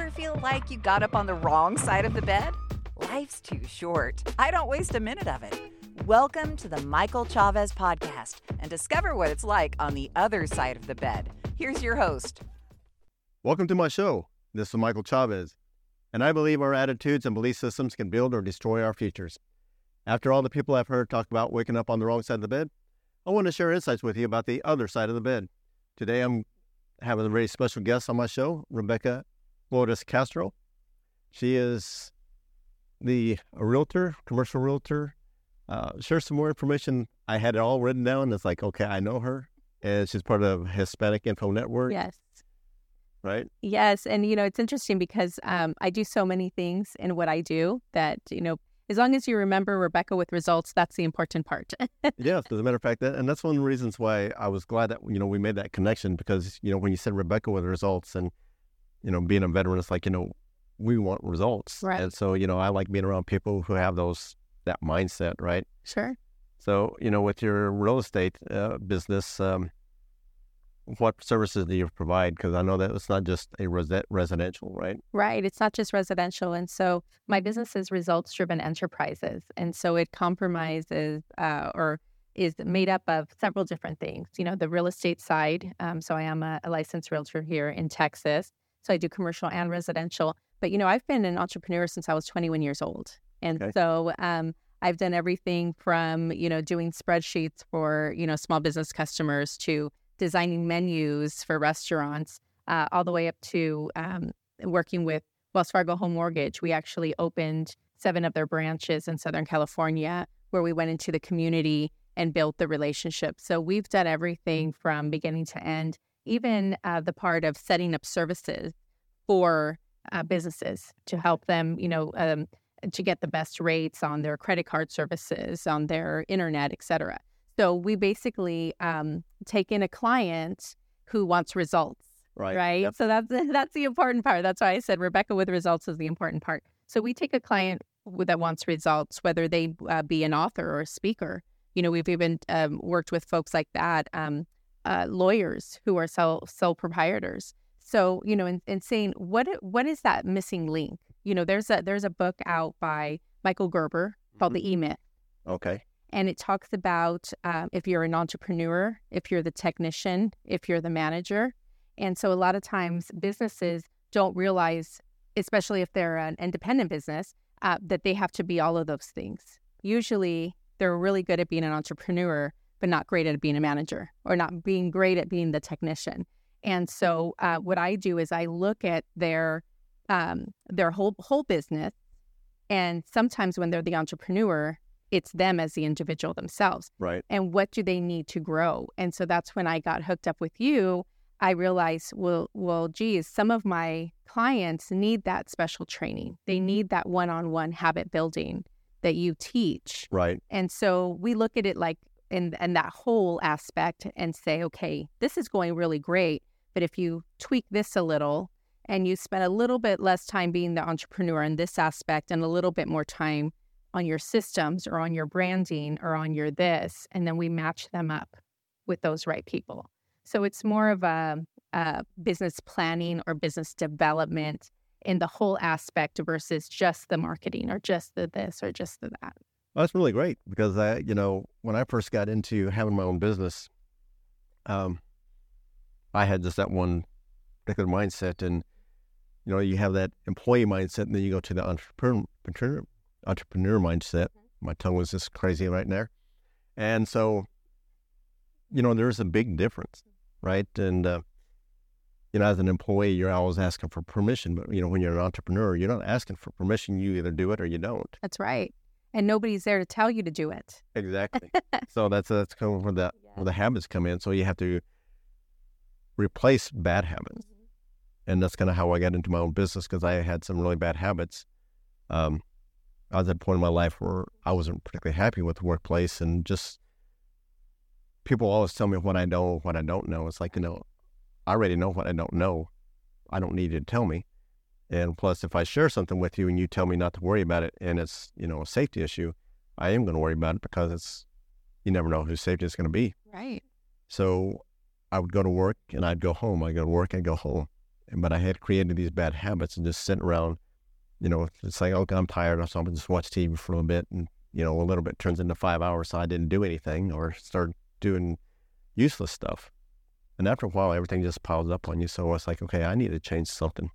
Ever feel like you got up on the wrong side of the bed? Life's too short. I don't waste a minute of it. Welcome to the Michael Chavez Podcast and discover what it's like on the other side of the bed. Here's your host. Welcome to my show. This is Michael Chavez, and I believe our attitudes and belief systems can build or destroy our futures. After all the people I've heard talk about waking up on the wrong side of the bed, I want to share insights with you about the other side of the bed. Today I'm having a very special guest on my show, Rebecca Lourdes Castro. She is a realtor, commercial realtor. Share some more information. I had it all written down. It's like, okay, I know her. And she's part of Hispanic Info Network. Yes. Right? Yes. And, it's interesting because I do so many things in what I do that, as long as you remember Rebecca with Results, that's the important part. Yes, as a matter of fact, and that's one of the reasons why I was glad that, we made that connection because, when you said Rebecca with Results and, being a veteran, it's like, we want results. Right. And so, I like being around people who have that mindset, right? Sure. So, with your real estate business, what services do you provide? Because I know that it's not just a residential, right? Right. It's not just residential. And so my business is results-driven enterprises. And so it comprises or is made up of several different things. The real estate side. So I am a licensed realtor here in Texas. So I do commercial and residential. But, I've been an entrepreneur since I was 21 years old. And okay. So I've done everything from, doing spreadsheets for, small business customers to designing menus for restaurants, all the way up to working with Wells Fargo Home Mortgage. We actually opened 7 of their branches in Southern California where we went into the community and built the relationship. So we've done everything from beginning to end, even the part of setting up services for businesses to help them, to get the best rates on their credit card services, on their internet, et cetera. So we basically take in a client who wants results, right? Yep. So that's the important part. That's why I said Rebecca with Results is the important part. So we take a client that wants results, whether they be an author or a speaker. We've even worked with folks like that, lawyers who are sole proprietors. So, and saying, what is that missing link? There's a book out by Michael Gerber called The E-Myth. Okay. And it talks about if you're an entrepreneur, if you're the technician, if you're the manager. And so a lot of times businesses don't realize, especially if they're an independent business, that they have to be all of those things. Usually they're really good at being an entrepreneur, but not great at being a manager or not being great at being the technician. And so what I do is I look at their whole business. And sometimes when they're the entrepreneur, it's them as the individual themselves. Right. And what do they need to grow? And so that's when I got hooked up with you. I realized, well, geez, some of my clients need that special training. They need that one-on-one habit building that you teach. Right. And so we look at it like in that whole aspect and say, okay, this is going really great. But if you tweak this a little and you spend a little bit less time being the entrepreneur in this aspect and a little bit more time on your systems or on your branding or on your this, and then we match them up with those right people. So it's more of a business planning or business development in the whole aspect versus just the marketing or just the this or just the that. Well, that's really great because I, when I first got into having my own business, I had just that one particular mindset, and you have that employee mindset, and then you go to the entrepreneur mindset. My tongue was just crazy right there. And so, there's a big difference, right? And, as an employee, you're always asking for permission. But, when you're an entrepreneur, you're not asking for permission. You either do it or you don't. That's right. And nobody's there to tell you to do it. Exactly. So that's kind of where the habits come in. So you have to replace bad habits. Mm-hmm. And that's kind of how I got into my own business because I had some really bad habits. I was at a point in my life where I wasn't particularly happy with the workplace, and just people always tell me what I know, what I don't know. It's like, I already know what I don't know. I don't need you to tell me. And plus, if I share something with you and you tell me not to worry about it and it's, a safety issue, I am going to worry about it because you never know whose safety it's going to be. Right. So I would go to work and I'd go home. I'd go to work and go home. But I had created these bad habits and just sitting around, you know, it's like, okay, I'm tired, so I'm going to just watch TV for a little bit. And, you know, a little bit turns into 5 hours. So I didn't do anything or start doing useless stuff. And after a while, everything just piles up on you. So it's like, okay, I need to change something.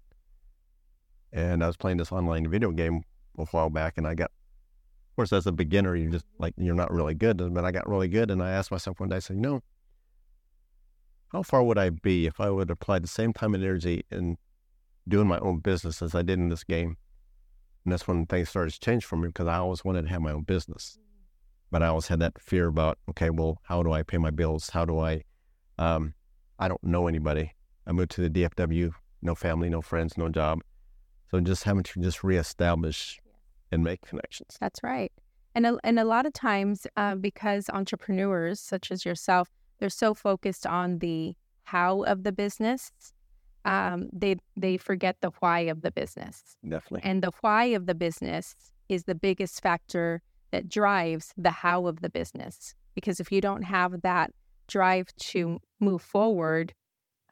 And I was playing this online video game a while back, and I got, of course, as a beginner, you're just like, you're not really good. But I got really good. And I asked myself one day, I said, you know, how far would I be if I would apply the same time and energy in doing my own business as I did in this game? And that's when things started to change for me, because I always wanted to have my own business. But I always had that fear about, okay, well, how do I pay my bills? How do I don't know anybody. I moved to the DFW, no family, no friends, no job. So just having to just reestablish and make connections. That's right. And a lot of times, because entrepreneurs such as yourself, they're so focused on the how of the business, they forget the why of the business. Definitely. And the why of the business is the biggest factor that drives the how of the business. Because if you don't have that drive to move forward,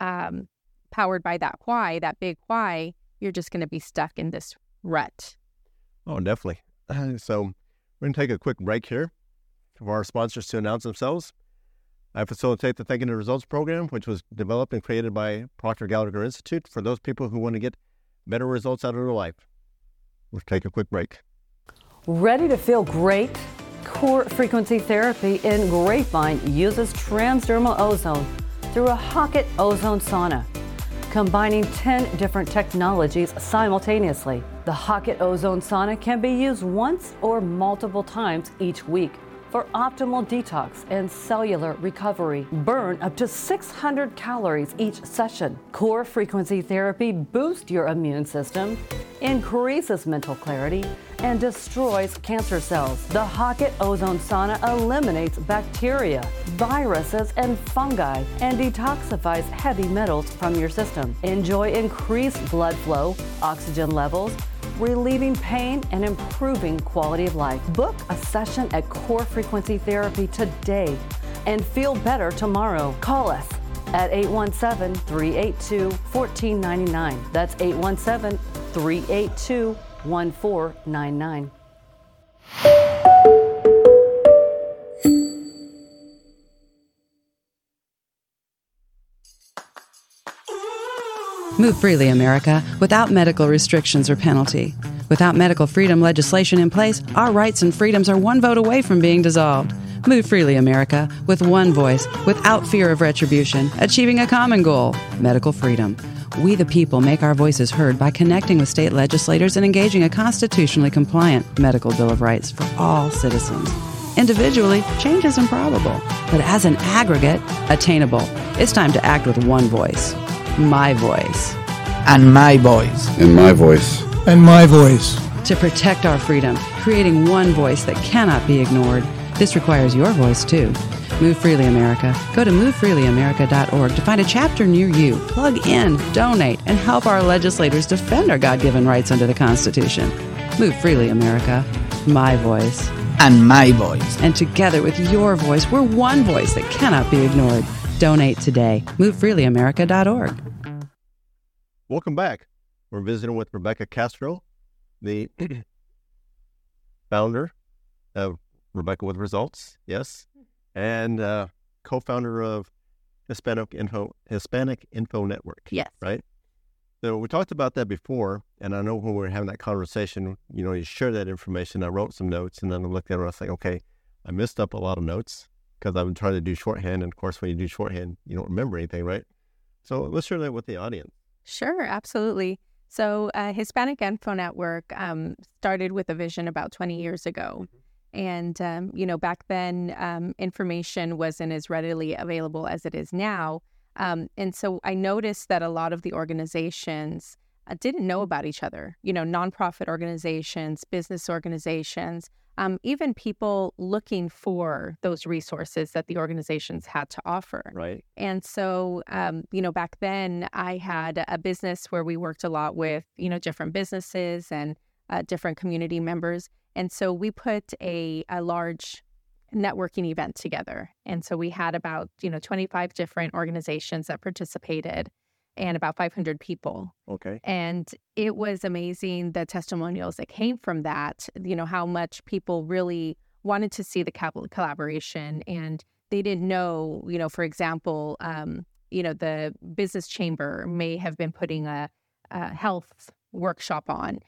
powered by that why, that big why, you're just going to be stuck in this rut. Oh, definitely. So we're going to take a quick break here for our sponsors to announce themselves. I facilitate the Thinking and Results program, which was developed and created by Proctor Gallagher Institute for those people who want to get better results out of their life. We'll take a quick break. Ready to feel great? Core Frequency Therapy in Grapevine uses transdermal ozone through a Hockett Ozone Sauna, combining 10 different technologies simultaneously. The Hockett Ozone Sauna can be used once or multiple times each week for optimal detox and cellular recovery. Burn up to 600 calories each session. Core Frequency Therapy boosts your immune system, increases mental clarity, and destroys cancer cells. The Hockett Ozone Sauna eliminates bacteria, viruses, and fungi, and detoxifies heavy metals from your system. Enjoy increased blood flow, oxygen levels, relieving pain, and improving quality of life. Book a session at Core Frequency Therapy today and feel better tomorrow. Call us at 817-382-1499. That's 817-382-1499. Move freely, America, without medical restrictions or penalty. Without medical freedom legislation in place, our rights and freedoms are one vote away from being dissolved. Move freely, America, with one voice, without fear of retribution, achieving a common goal, medical freedom. We the people make our voices heard by connecting with state legislators and engaging a constitutionally compliant medical bill of rights for all citizens. Individually, change is improbable, but as an aggregate, attainable. It's time to act with one voice. My voice. And my voice. And my voice. And my voice. To protect our freedom, creating one voice that cannot be ignored. This requires your voice, too. Move Freely America. Go to MoveFreelyAmerica.org to find a chapter near you. Plug in, donate, and help our legislators defend our God-given rights under the Constitution. Move Freely America. My voice. And my voice. And together with your voice, we're one voice that cannot be ignored. Donate today. MoveFreelyAmerica.org. Welcome back. We're visiting with Rebecca Castro, the founder of Rebecca With Results, yes, and co-founder of Hispanic Info Network. Yes. Right? So we talked about that before, and I know when we were having that conversation, you know, you share that information. I wrote some notes, and then I looked at her, I was like, okay, I missed up a lot of notes because I've been trying to do shorthand, and of course, when you do shorthand, you don't remember anything, right? So let's share that with the audience. Sure, absolutely. So Hispanic Info Network started with a vision about 20 years ago. Mm-hmm. And, you know, back then, information wasn't as readily available as it is now. And so I noticed that a lot of the organizations didn't know about each other, you know, nonprofit organizations, business organizations, even people looking for those resources that the organizations had to offer. Right. And so, you know, back then I had a business where we worked a lot with, you know, different businesses and different community members. And so we put a large networking event together. And so we had about, you know, 25 different organizations that participated. and about 500 people. Okay. And it was amazing, the testimonials that came from that, you know, how much people really wanted to see the collaboration, and they didn't know, you know, for example, you know, the business chamber may have been putting a health workshop on,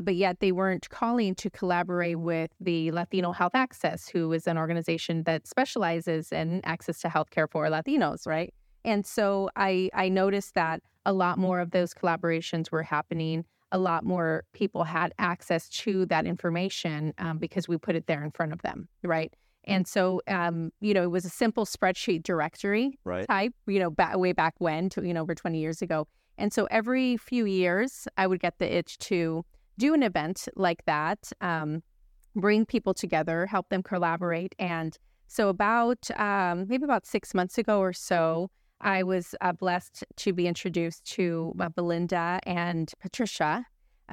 but yet they weren't calling to collaborate with the Latino Health Access, who is an organization that specializes in access to healthcare for Latinos, right? And so I noticed that a lot more of those collaborations were happening. A lot more people had access to that information because we put it there in front of them, right? And so, you know, it was a simple spreadsheet directory type, you know, way back when, you know, over 20 years ago. And so every few years, I would get the itch to do an event like that, bring people together, help them collaborate. And so about maybe about 6 months ago or so, I was blessed to be introduced to Belinda and Patricia,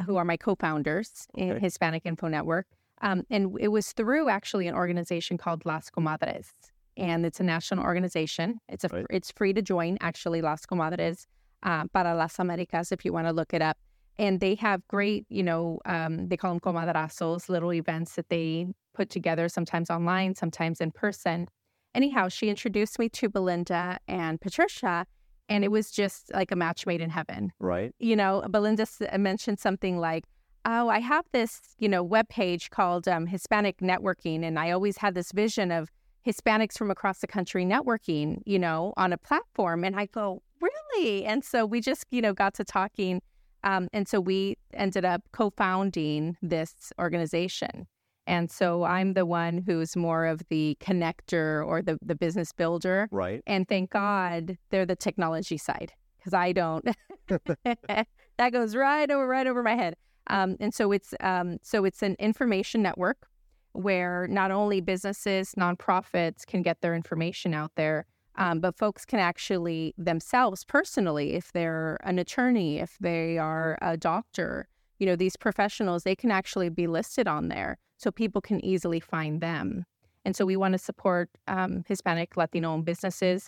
who are my co-founders in Hispanic Info Network. And it was through actually an organization called Las Comadres. And it's a national organization. It's a it's free to join, actually, Las Comadres para las Americas, if you want to look it up. And they have great, you know, they call them comadrazos, little events that they put together, sometimes online, sometimes in person. Anyhow, she introduced me to Belinda and Patricia, and it was just like a match made in heaven. Right. You know, Belinda mentioned something like, oh, I have this, you know, webpage called Hispanic Networking, and I always had this vision of Hispanics from across the country networking, you know, on a platform. And I go, really? And so we just, you know, got to talking. And so we ended up co-founding this organization. And so I'm the one who's more of the connector or the business builder. Right. And thank God they're the technology side, because I don't. That goes right over my head. And so it's an information network where not only businesses, nonprofits can get their information out there, but folks can actually themselves personally, if they're an attorney, if they are a doctor, you know, these professionals, they can actually be listed on there so people can easily find them. And so we want to support Hispanic, Latino-owned businesses.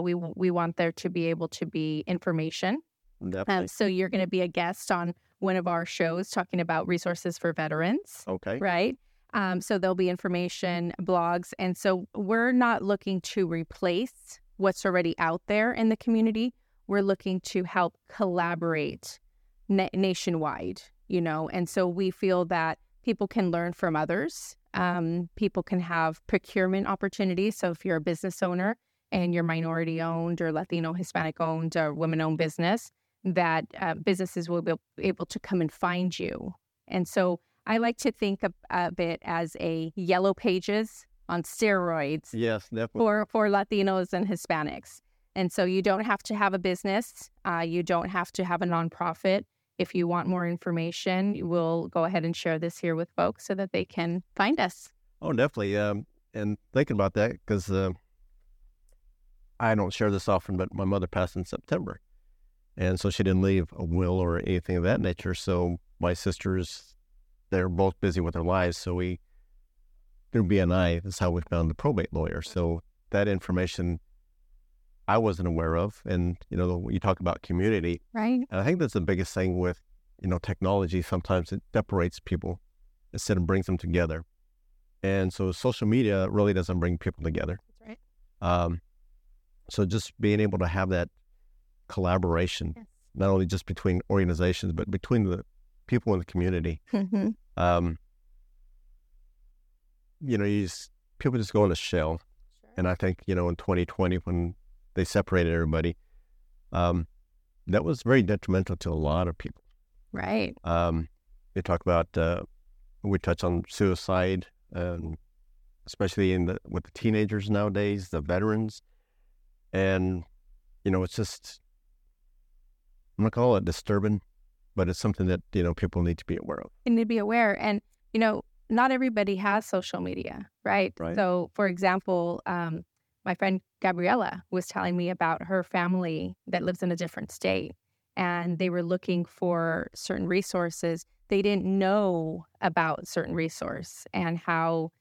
We want there to be able to be information. So you're going to be a guest on one of our shows talking about resources for veterans. Okay. Right? So there'll be information, blogs. And so we're not looking to replace what's already out there in the community. We're looking to help collaborate nationwide, you know. And so we feel that people can learn from others. People can have procurement opportunities. So if you're a business owner and you're minority-owned or Latino, Hispanic-owned or women-owned business, that businesses will be able to come and find you. And so I like to think of it as a yellow pages on steroids. Yes, definitely. For Latinos and Hispanics. And so you don't have to have a business. You don't have to have a nonprofit. If you want more information, we'll go ahead and share this here with folks so that they can find us. Oh, definitely. And thinking about that, because I don't share this often, but my mother passed in September. And so she didn't leave a will or anything of that nature. So my sisters, they're both busy with their lives. So we, through BNI, is how we found the probate lawyer. So that information I wasn't aware of. And, you know, when you talk about community. Right. I think that's the biggest thing with, you know, technology. Sometimes it separates people instead of brings them together. And so social media really doesn't bring people together. That's right. So just being able to have that collaboration, yes, not only just between organizations, but between the people in the community. Mm-hmm. You know, people just go in a shell. Sure. And I think, you know, in 2020, when they separated everybody, that was very detrimental to a lot of people. Right. They talk about, we touch on suicide, especially with the teenagers nowadays, the veterans. And, you know, it's just, I'm going to call it disturbing, but it's something that, you know, people need to be aware of. They need to be aware. And, you know, not everybody has social media, right? Right. So, for example, my friend Gabriella was telling me about her family that lives in a different state, and they were looking for certain resources. They didn't know about certain resource and how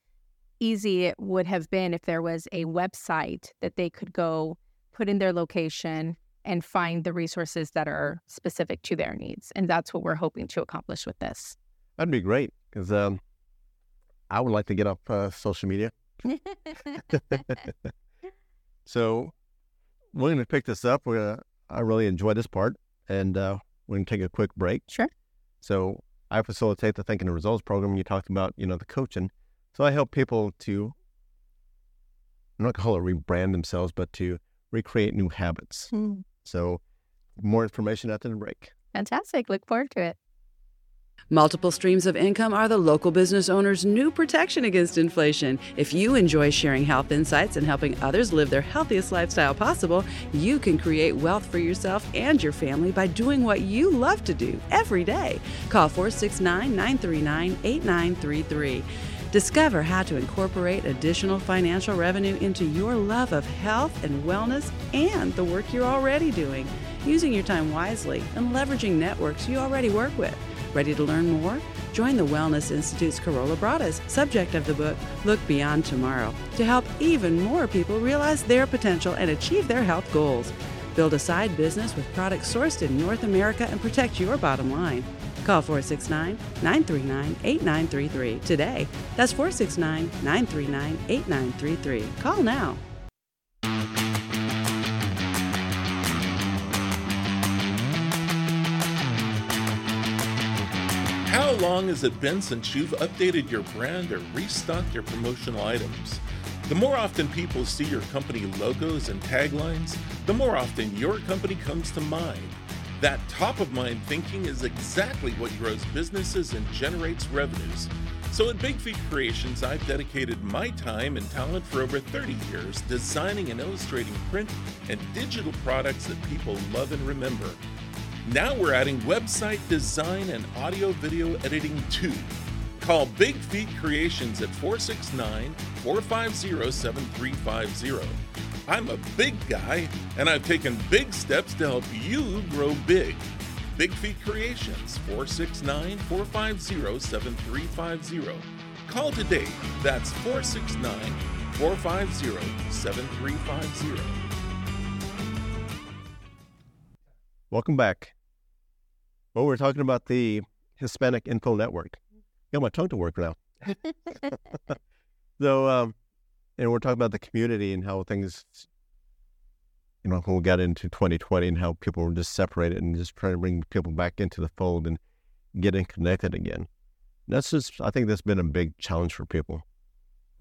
easy it would have been if there was a website that they could go put in their location, and find the resources that are specific to their needs. And that's what we're hoping to accomplish with this. That'd be great, because I would like to get off social media. So we're going to pick this up. I really enjoy this part, and we're going to take a quick break. Sure. So I facilitate the Thinking and Results program. You talked about, the coaching. So I help people to, I'm not going to call it rebrand themselves, but to recreate new habits. Mm. So more information after the break. Fantastic. Look forward to it. Multiple streams of income are the local business owner's new protection against inflation. If you enjoy sharing health insights and helping others live their healthiest lifestyle possible, you can create wealth for yourself and your family by doing what you love to do every day. Call 469-939-8933. Discover how to incorporate additional financial revenue into your love of health and wellness and the work you're already doing, using your time wisely and leveraging networks you already work with. Ready to learn more? Join the Wellness Institute's Carola Bradas, subject of the book, Look Beyond Tomorrow, to help even more people realize their potential and achieve their health goals. Build a side business with products sourced in North America and protect your bottom line. Call 469-939-8933 today. That's 469-939-8933. Call now. How long has it been since you've updated your brand or restocked your promotional items? The more often people see your company logos and taglines, the more often your company comes to mind. That top-of-mind thinking is exactly what grows businesses and generates revenues. So at Big Feet Creations, I've dedicated my time and talent for over 30 years designing and illustrating print and digital products that people love and remember. Now we're adding website design and audio-video editing too. Call Big Feet Creations at 469-450-7350. I'm a big guy, and I've taken big steps to help you grow big. Big Feet Creations, 469-450-7350. Call today. That's 469-450-7350. Welcome back. Well, we're talking about the Hispanic Info Network. Got my tongue to work now. And we're talking about the community and how things, when we got into 2020 and how people were just separated and just trying to bring people back into the fold and getting connected again. I think that's been a big challenge for people.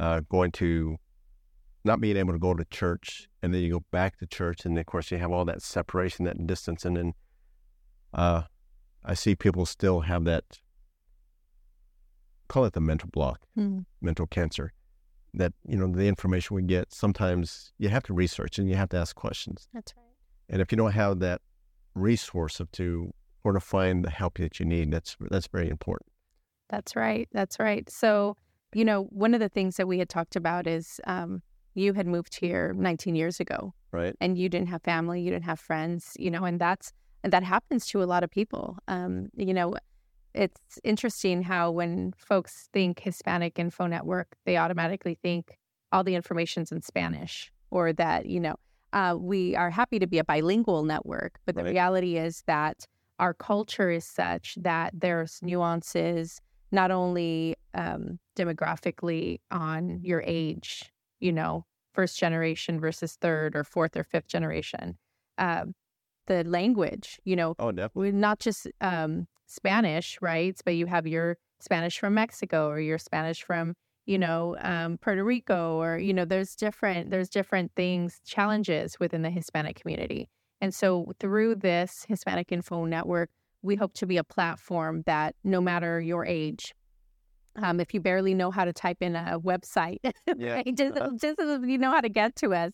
Not being able to go to church, and then you go back to church, and of course you have all that separation, that distance, and then I see people still have that, call it the mental block, mental cancer. That, the information we get, sometimes you have to research and you have to ask questions. That's right. And if you don't have that resource to where to find the help that you need, that's very important. That's right. That's right. So, one of the things that we had talked about is you had moved here 19 years ago. Right. And you didn't have family, you didn't have friends, and that happens to a lot of people. It's interesting how when folks think Hispanic Info Network, they automatically think all the information's in Spanish, or that, we are happy to be a bilingual network. But The reality is that our culture is such that there's nuances, not only demographically on your age, first generation versus third or fourth or fifth generation. The language, we're not just Spanish, right? But you have your Spanish from Mexico, or your Spanish from, Puerto Rico, or, there's different things, challenges within the Hispanic community. And so through this Hispanic Info Network, we hope to be a platform that no matter your age, if you barely know how to type in a website, right? Just you know how to get to us,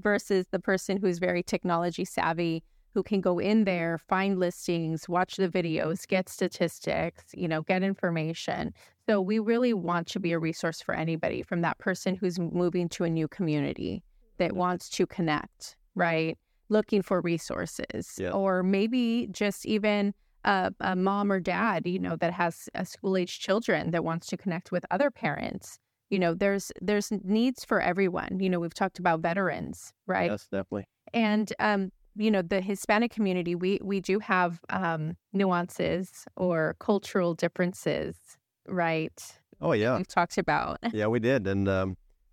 versus the person who's very technology savvy, who can go in there, find listings, watch the videos, get statistics, get information. So we really want to be a resource for anybody, from that person who's moving to a new community that wants to connect, right? Looking for resources, or maybe just even a mom or dad, that has a school-aged children that wants to connect with other parents. There's needs for everyone. We've talked about veterans, right? Yes, definitely. And you know, the Hispanic community, we do have nuances or cultural differences, right? Oh, yeah. We've talked about. Yeah, we did. And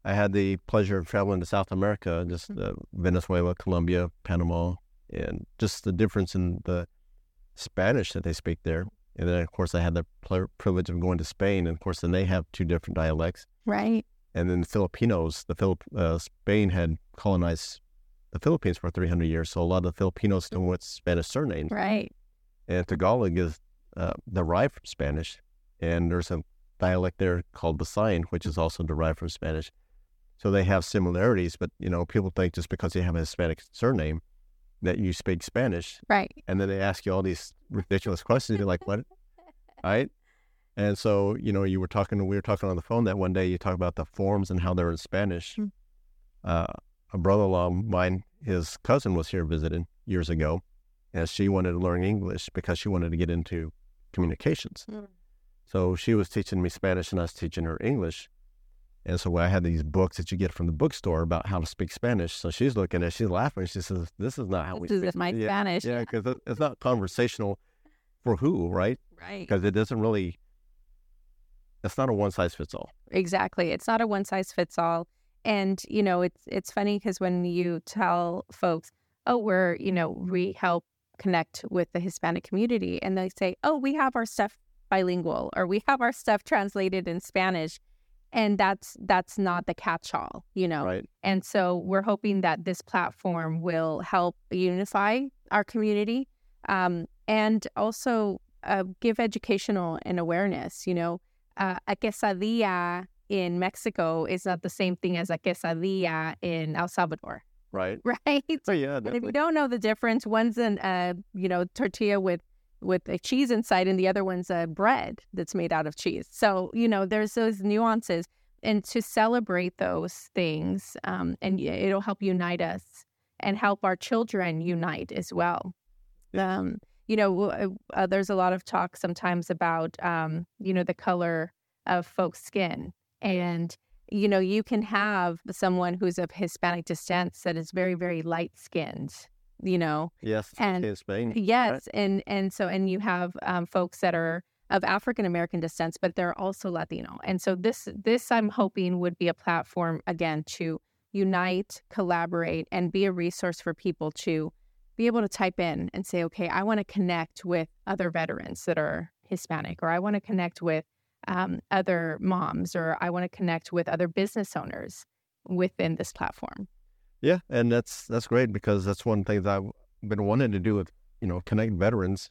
I had the pleasure of traveling to South America, just Venezuela, Colombia, Panama, and just the difference in the Spanish that they speak there. And then, of course, I had the privilege of going to Spain. And, of course, then they have two different dialects. Right. And then the Filipinos, Spain had colonized the Philippines for 300 years. So a lot of the Filipinos still went Spanish surnames. Right. And Tagalog is derived from Spanish. And there's a dialect there called Bisayan, which is also derived from Spanish. So they have similarities, but, you know, people think just because you have a Hispanic surname that you speak Spanish. Right. And then they ask you all these ridiculous questions. You're like, what? Right. And so, you know, we were talking on the phone that one day, you talk about the forms and how they're in Spanish. A brother-in-law of mine, his cousin was here visiting years ago, and she wanted to learn English because she wanted to get into communications. So she was teaching me Spanish and I was teaching her English. And so I had these books that you get from the bookstore about how to speak Spanish. So she's looking at, she's laughing. She says, "This is not how we speak my Spanish." Yeah, because it's not conversational for who, right? Right. Because it doesn't really, it's not a one-size-fits-all. Exactly. It's not a one-size-fits-all. And, you know, it's funny because when you tell folks, oh, we help connect with the Hispanic community, and they say, oh, we have our stuff bilingual, or we have our stuff translated in Spanish. And that's not the catch-all, you know. Right. And so we're hoping that this platform will help unify our community, and also give educational and awareness. You know, a quesadilla in Mexico is not the same thing as a quesadilla in El Salvador. Right. Right. Oh yeah. Definitely. And if you don't know the difference, one's a tortilla with a cheese inside, and the other one's a bread that's made out of cheese. So, you know, there's those nuances, and to celebrate those things, and it'll help unite us and help our children unite as well. Yeah. You know, there's a lot of talk sometimes about, you know, the color of folks' skin. And, you know, you can have someone who's of Hispanic descent that is very, very light-skinned, you know. Yes. And in Spain. Yes. Right. And you have folks that are of African-American descent, but they're also Latino. And so this I'm hoping would be a platform, again, to unite, collaborate, and be a resource for people to be able to type in and say, okay, I want to connect with other veterans that are Hispanic, or I want to connect with other moms, or I want to connect with other business owners within this platform. Yeah, and that's great, because that's one thing that I've been wanting to do with, you know, connect veterans.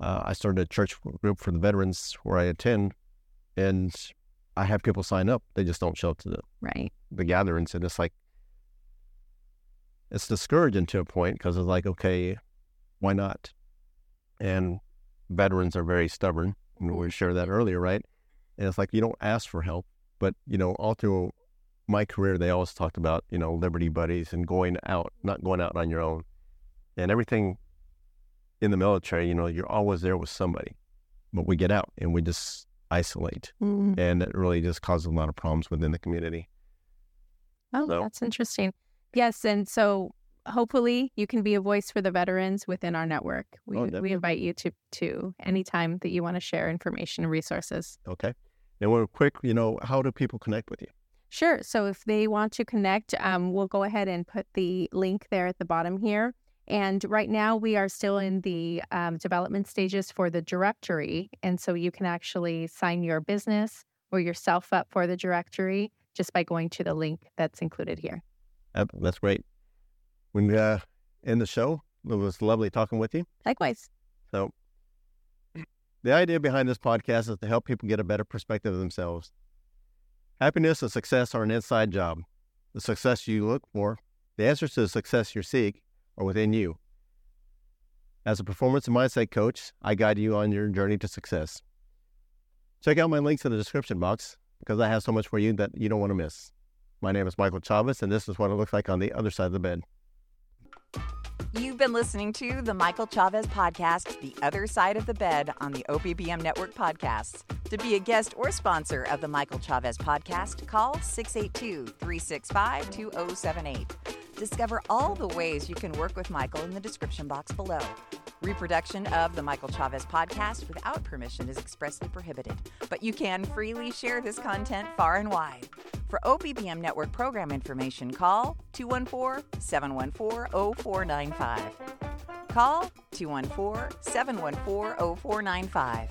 I started a church group for the veterans where I attend, and I have people sign up. They just don't show up to the gatherings, and it's like, it's discouraging to a point, because it's like, okay, why not? And veterans are very stubborn, and we shared that earlier, right? And it's like, you don't ask for help, but, you know, all through my career, they always talked about, you know, Liberty Buddies and going out, not going out on your own. And everything in the military, you know, you're always there with somebody. But we get out and we just isolate. Mm-hmm. And it really just causes a lot of problems within the community. Oh, so that's interesting. Yes. And so hopefully you can be a voice for the veterans within our network. We invite you to anytime that you want to share information and resources. Okay. Now, real quick, you know, how do people connect with you? Sure. So if they want to connect, we'll go ahead and put the link there at the bottom here. And right now we are still in the development stages for the directory. And so you can actually sign your business or yourself up for the directory just by going to the link that's included here. That's great. When we end the show, it was lovely talking with you. Likewise. So the idea behind this podcast is to help people get a better perspective of themselves. Happiness and success are an inside job. The success you look for, the answers to the success you seek, are within you. As a performance and mindset coach, I guide you on your journey to success. Check out my links in the description box, because I have so much for you that you don't want to miss. My name is Michael Chavez, and this is what it looks like on the other side of the bed. You've been listening to the Michael Chavez Podcast, The Other Side of the Bed, on the OBBM Network podcasts. To be a guest or sponsor of the Michael Chavez Podcast, call 682-365-2078. Discover all the ways you can work with Michael in the description box below. Reproduction of The Michael Chavez Podcast without permission is expressly prohibited, but you can freely share this content far and wide. For OBBM Network program information, call 214-714-0495. Call 214-714-0495.